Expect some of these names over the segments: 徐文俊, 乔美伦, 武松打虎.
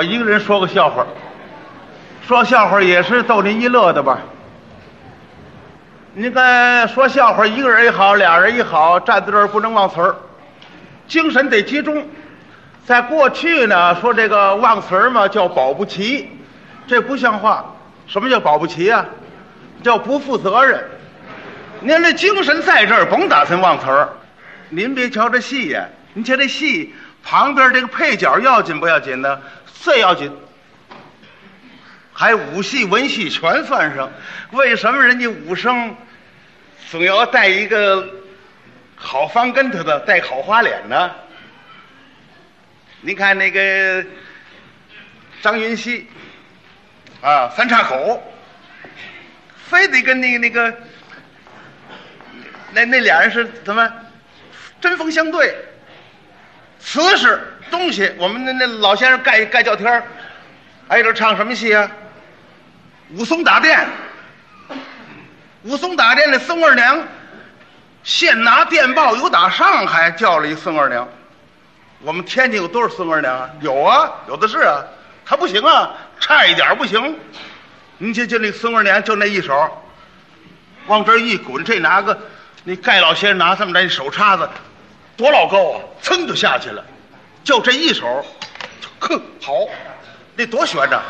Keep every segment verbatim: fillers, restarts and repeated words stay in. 我一个人说个笑话，说笑话也是逗您一乐的吧。您看说笑话，一个人也好，俩人也好，站在这儿不能忘词儿，精神得集中。在过去呢，说这个忘词儿嘛叫保不齐，这不像话。什么叫保不齐啊？叫不负责任。您这精神在这儿，甭打算忘词儿。您别瞧这戏呀、啊，您瞧这戏旁边这个配角要紧不要紧呢？最要紧。还武戏文戏全算上，为什么人家武生总要带一个好翻跟头的，带好花脸呢？您看那个张云熙啊，三岔口，非得跟那个那个那那俩人是怎么针锋相对？词是东西，我们那那老先生盖盖叫天儿，挨着唱什么戏啊？武松打店，武松打店的孙二娘，现拿电报由打上海叫了一孙二娘。我们天津有多少孙二娘啊？有啊，有的是啊。他不行啊，差一点不行。您就就那孙二娘就那一手，往这一滚，这拿个，那盖老先生拿这么着一手叉子，多老高啊，噌就下去了，就这一手，哼，好，那多悬着。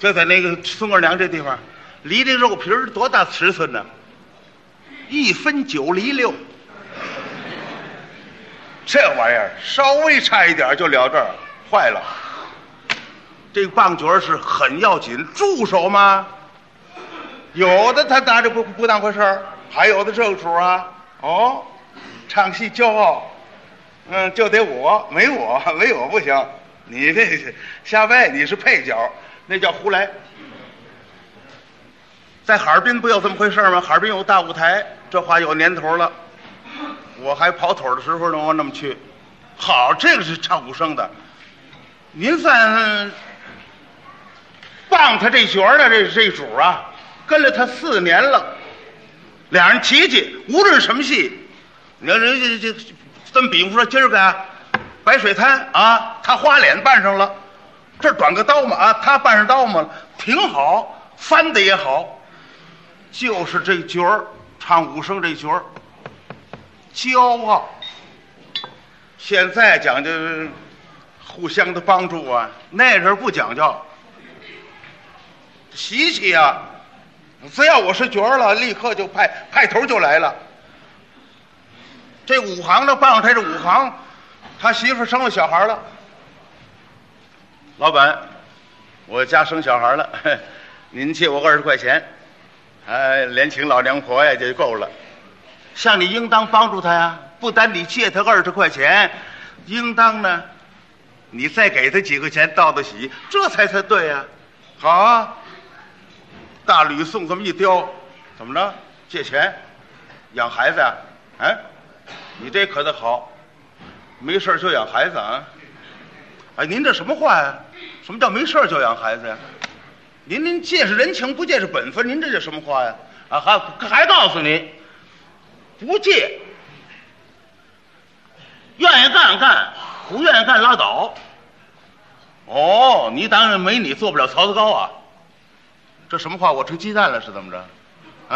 就在那个孙二娘这地方，离这肉皮儿多大尺寸呢？一分九厘六，这玩意儿稍微差一点就聊这儿坏了。这棒角是很要紧，助手嘛。有的他拿着不不当回事儿，还有的这个主啊，哦，唱戏骄傲，嗯，就得我，没我没我不行。你这瞎掰，你是配角，那叫胡来。在哈尔滨不有这么回事吗？哈尔滨有大舞台，这话有年头了。我还跑腿的时候呢，我那么去。好，这个是唱武生的，您算傍他这角呢，这这主啊，跟了他四年了，俩人提起，无论什么戏，你看人家这这么比方说今儿个、啊。白水滩啊，他花脸扮上了，这短个刀嘛啊，他扮上刀嘛，挺好，翻的也好，就是这角儿，唱武生这角儿，骄傲。现在讲究互相的帮助啊，那人不讲究习气啊，只要我是角儿了，立刻就派派头就来了。这武行的办台，这武行。他媳妇生了小孩了，老板，我家生小孩了，您借我二十块钱，哎，连请老娘婆呀就够了。像你应当帮助他呀，不单你借他二十块钱，应当呢，你再给他几个钱道道喜，这才才对呀。好啊，大吕送这么一雕，怎么着？借钱养孩子啊？哎，你这可得好。没事就养孩子啊！哎，您这什么话呀、啊？什么叫没事就养孩子呀、啊？您您借是人情，不借是本分，您这叫什么话呀、啊？啊，还还告诉你，不借，愿意干干，不愿意干拉倒。哦，你当然没你做不了曹操高啊！这什么话？我吃鸡蛋了是怎么着？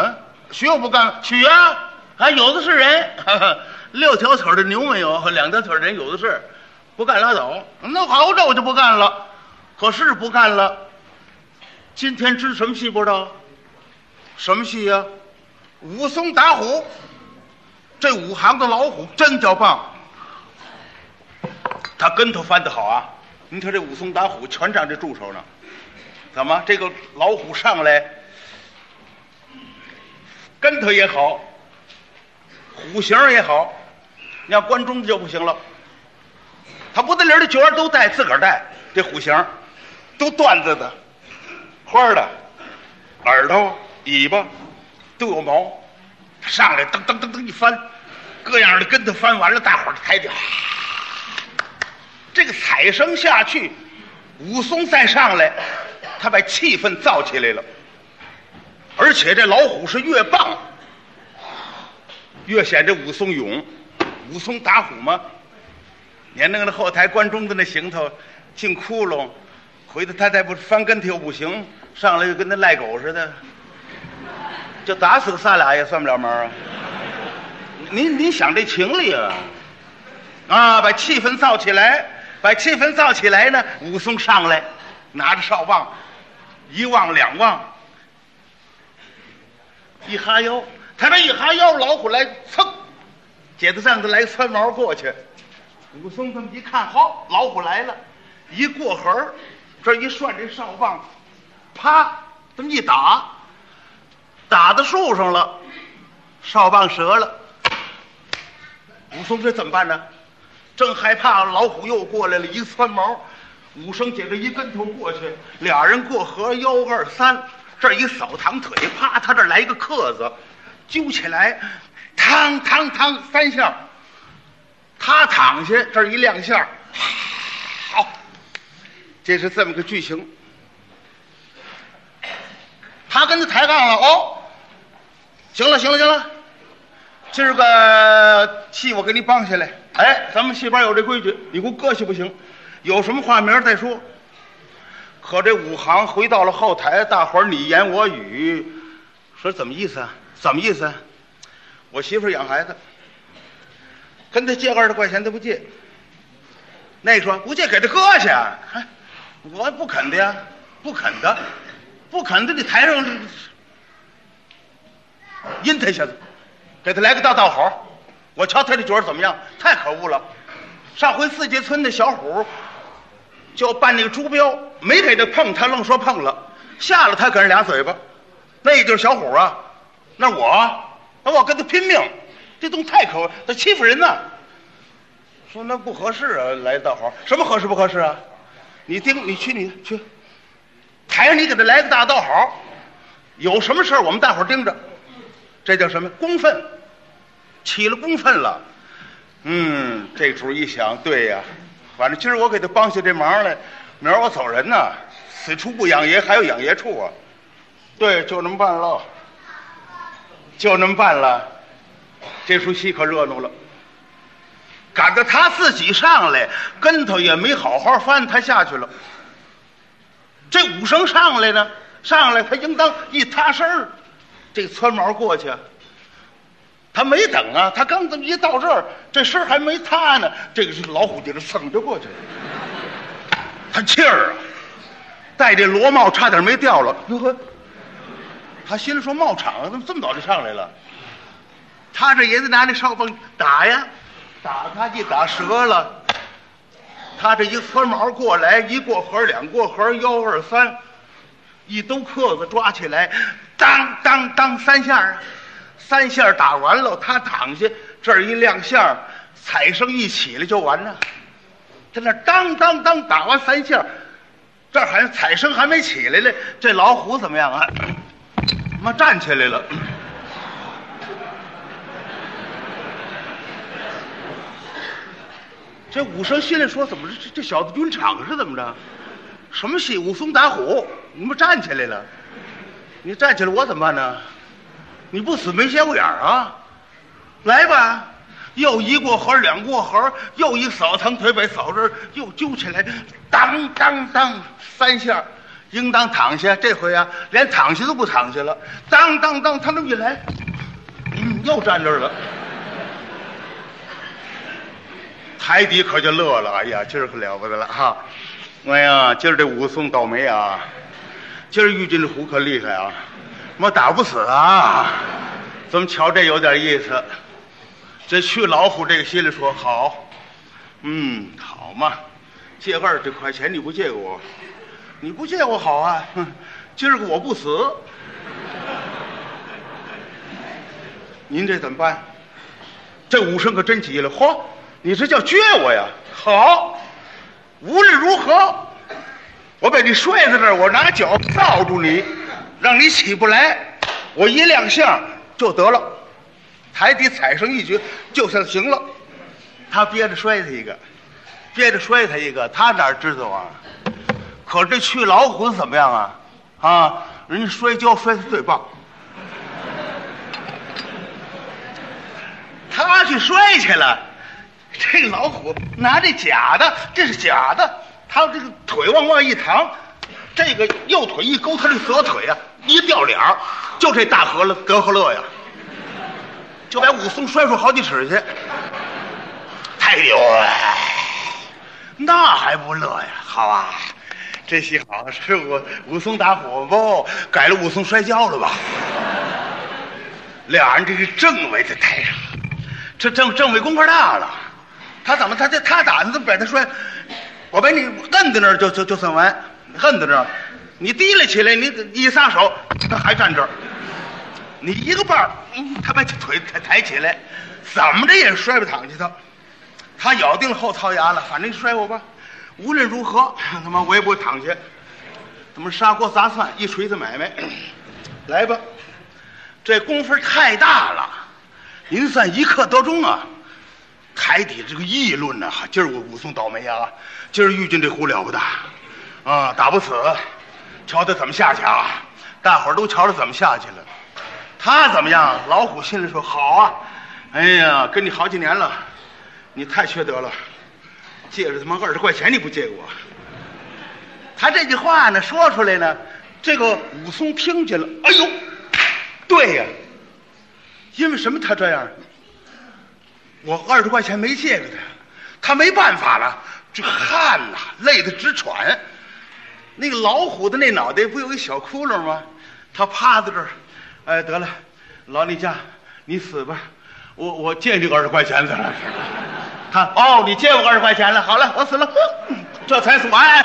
啊，许我不干，许啊！还有的是人。呵呵六条腿的牛没有，两条腿的人有的是，不干拉倒。那好，这我就不干了，可是不干了。今天支什么戏不知道？什么戏呀、啊？武松打虎，这武行的老虎真叫棒。他跟头翻得好啊！您瞧这武松打虎全仗这助手呢。怎么这个老虎上来，跟头也好，虎形也好。你要关中就不行了，他不得连的角儿都带，自个儿带这虎形，都缎子的、花的，耳朵、尾巴都有毛，上来噔噔噔噔一翻，各样的跟他翻完了，大伙儿抬脚，这个踩声下去，武松再上来，他把气氛造起来了，而且这老虎是越棒，越显这武松勇。武松打虎吗？你看那个后台关中的那行头，进窟窿，回头他再不翻跟头又不行，上来就跟那赖狗似的，就打死仨俩也算不了门啊！您您想这情理啊？啊，把气氛造起来，把气氛造起来呢，武松上来拿着哨棒，一望两望，一哈腰，他这一哈腰，老虎来蹭，解子扇子来窜毛过去。武松这么一看，好，老虎来了，一过河，这一涮这哨棒，啪，这么一打，打到树上了，哨棒折了。武松这怎么办呢？正害怕，老虎又过来了，一窜毛，武松接着一跟头过去，俩人过河，幺二三。这一扫堂腿，啪！他这来一个刻子，揪起来，嘡嘡嘡三下，他躺下，这一亮相，好，这是这么个剧情。他跟他抬杠了，哦，行了行了行了，今儿个戏我给你帮下来。哎，咱们戏班有这规矩，你给我搁下不行，有什么话明儿再说。可这武行回到了后台，大伙儿你言我语，说怎么意思啊？怎么意思啊？我媳妇养孩子，跟他借二十块钱，他不借。那说不借给他搁下，哎，我不肯的呀，不肯的，不肯的，你台上阴他一下子，给他来个大道猴，我瞧他这角怎么样？太可恶了！上回四街村的小虎。就办那个猪标，没给他碰，他愣说碰了，吓了他，给人俩嘴巴，那就是小虎啊，那我，那我跟他拼命，这东西太可恶，他欺负人呐、啊。说那不合适啊，来大猴，什么合适不合适啊？你盯，你去，你去，台上你给他来个大道猴，有什么事儿我们大伙盯着，这叫什么？公愤，起了公愤了。嗯，这主一想，对呀、啊。反正今儿我给他帮下这忙来，明儿我走人呐。此处不养爷，还有养爷处啊。对，就那么办了，就那么办了。这出戏可热闹了，赶着他自己上来，跟头也没好好翻，他下去了。这武生上来呢，上来他应当一塌身儿，这窜毛过去。他没等啊，他刚这么一到这儿，这身还没塌呢，这个是老虎给他蹭着过去了。他气儿啊，戴这罗帽差点没掉了。哟呵，他心里说帽场怎么这么早就上来了？他这爷子拿那哨棒打呀，打他一打折了。他这一窜毛过来，一过河，两过河，幺二三，一兜刻子抓起来，当当当三下啊。三下打完了，他躺下，这儿一亮相，彩声一起来就完了。在那当当当打完三下，这儿还彩声还没起来呢，这老虎怎么样啊？他妈站起来了，这武生心里说：怎么这这小子晕场是怎么着？什么戏？武松打虎，你们站起来了，你站起来我怎么办呢？你不死没歇过眼啊！来吧，又一过河，两过河，又一扫堂腿，把扫这又揪起来，当当当三下，应当躺下。这回啊，连躺下都不躺下了，当当当，他那么一来，嗯，又站这儿了。台底可就乐了，哎呀，今儿可了不得了哈！哎呀，今儿这武松倒霉啊，今儿遇见这虎可厉害啊！我打不死啊！咱们瞧这有点意思。这去老虎这个心里说好，嗯，好嘛，借二十块钱你不借给我，你不借我好啊！今儿个我不死，您这怎么办？这武生可真急了，嚯，你这叫撅我呀！好，无论如何，我把你摔在这儿，我拿脚罩住你。让你起不来，我一亮相就得了，台底踩上一局就算行了。他憋着摔他一个，憋着摔他一个，他哪知道啊？可这去老虎怎么样啊？啊，人家摔跤摔得最棒，他去摔去了。这老虎拿这假的，这是假的，他这个腿往外一躺，这个右腿一勾，他这左腿啊一掉脸儿，就这大河了德和乐呀，就把武松摔出好几尺去，太牛了！那还不乐呀？好啊，这戏好，是我武松打虎不改了，武松摔跤了吧？俩人这个正围在台上，这正正位功夫大了，他怎么他这他打他怎么把他摔？我把你摁在那儿就就就算完，摁在那儿，你提了起来，你一撒手，他还站这儿，你一个棒，嗯，他把腿抬抬起来，怎么着也摔不躺下他，他咬定了后槽牙了，反正摔我吧，无论如何他妈我也不会躺下，怎么砂锅砸蒜一锤子买卖，来吧。这功夫太大了，您算一刻得中啊！台底这个议论呢、啊，今儿我武松倒霉啊，今儿遇见这虎了不得，啊，打不死，瞧他怎么下去啊！大伙儿都瞧着怎么下去了，他怎么样？老虎心里说好啊，哎呀，跟你好几年了，你太缺德了，借着他妈二十块钱你不借给我。他这句话呢说出来呢，这个武松听见了，哎呦！对呀，因为什么他这样？我二十块钱没借给他，他没办法了，这汗呐、啊，累得直喘。那个老虎的那脑袋不有一小窟窿吗？他趴在这儿，哎，得了，老李家，你死吧，我我借你二十块钱了。他哦，你借我二十块钱了，好了，我死了，这才算。